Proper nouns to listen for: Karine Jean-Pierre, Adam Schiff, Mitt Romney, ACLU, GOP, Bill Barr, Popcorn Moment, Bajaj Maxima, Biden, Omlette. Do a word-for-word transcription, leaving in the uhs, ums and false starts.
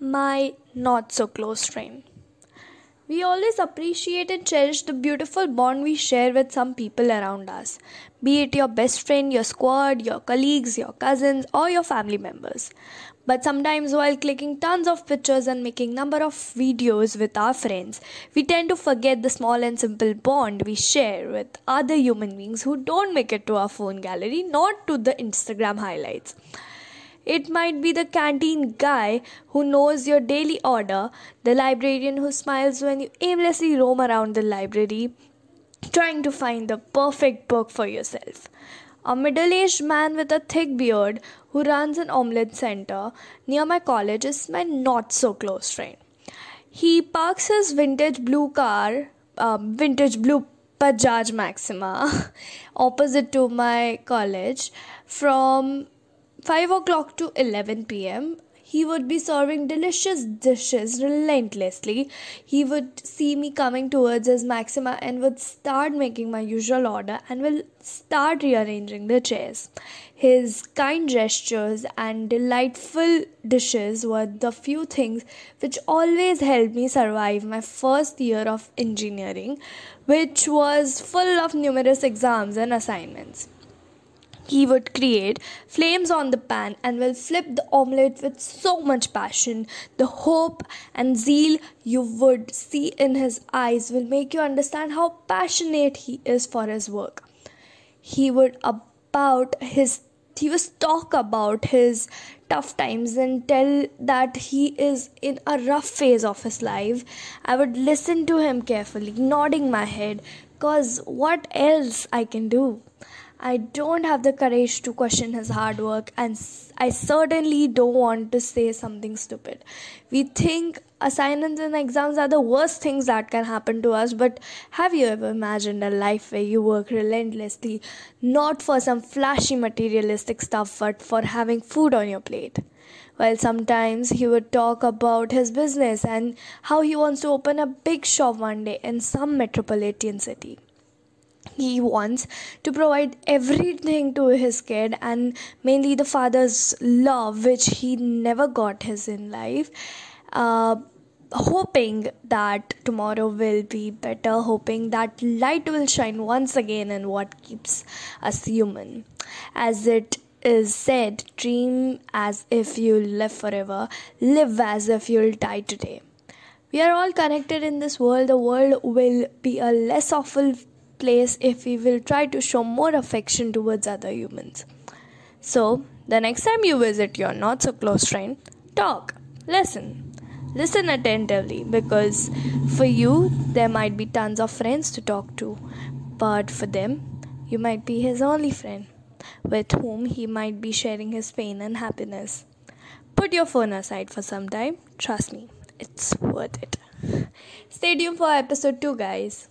my not-so-close friend. We always appreciate and cherish the beautiful bond we share with some people around us, be it your best friend, your squad, your colleagues, your cousins, or your family members. But sometimes while clicking tons of pictures and making number of videos with our friends, we tend to forget the small and simple bond we share with other human beings who don't make it to our phone gallery, not to the Instagram highlights. It might be the canteen guy who knows your daily order, the librarian who smiles when you aimlessly roam around the library, trying to find the perfect book for yourself. A middle-aged man with a thick beard who runs an Omlette center near my college is my not-so-close friend. He parks his vintage blue car, uh, vintage blue Bajaj Maxima, opposite to my college from five o'clock to eleven p.m. He would be serving delicious dishes relentlessly. He would see me coming towards his Maxima and would start making my usual order and will start rearranging the chairs. His kind gestures and delightful dishes were the few things which always helped me survive my first year of engineering, which was full of numerous exams and assignments. He would create flames on the pan and will flip the omelette with so much passion. The hope and zeal you would see in his eyes will make you understand how passionate he is for his work. He would about his he was talk about his tough times and tell that he is in a rough phase of his life. I would listen to him carefully, nodding my head, cause what else I can do? I don't have the courage to question his hard work, and I certainly don't want to say something stupid. We think assignments and exams are the worst things that can happen to us, but have you ever imagined a life where you work relentlessly, not for some flashy materialistic stuff, but for having food on your plate? Well, sometimes he would talk about his business and how he wants to open a big shop one day in some metropolitan city. He wants to provide everything to his kid and mainly the father's love, which he never got his in life, uh, hoping that tomorrow will be better, hoping that light will shine once again in what keeps us human. As it is said, dream as if you'll live forever, live as if you'll die today. We are all connected in this world. The world will be a less awful place if we will try to show more affection towards other humans. So, the next time you visit your not-so-close friend, talk, listen, listen attentively, because for you, there might be tons of friends to talk to, but for them, you might be his only friend, with whom he might be sharing his pain and happiness. Put your phone aside for some time, trust me, it's worth it. Stay tuned for episode two, guys.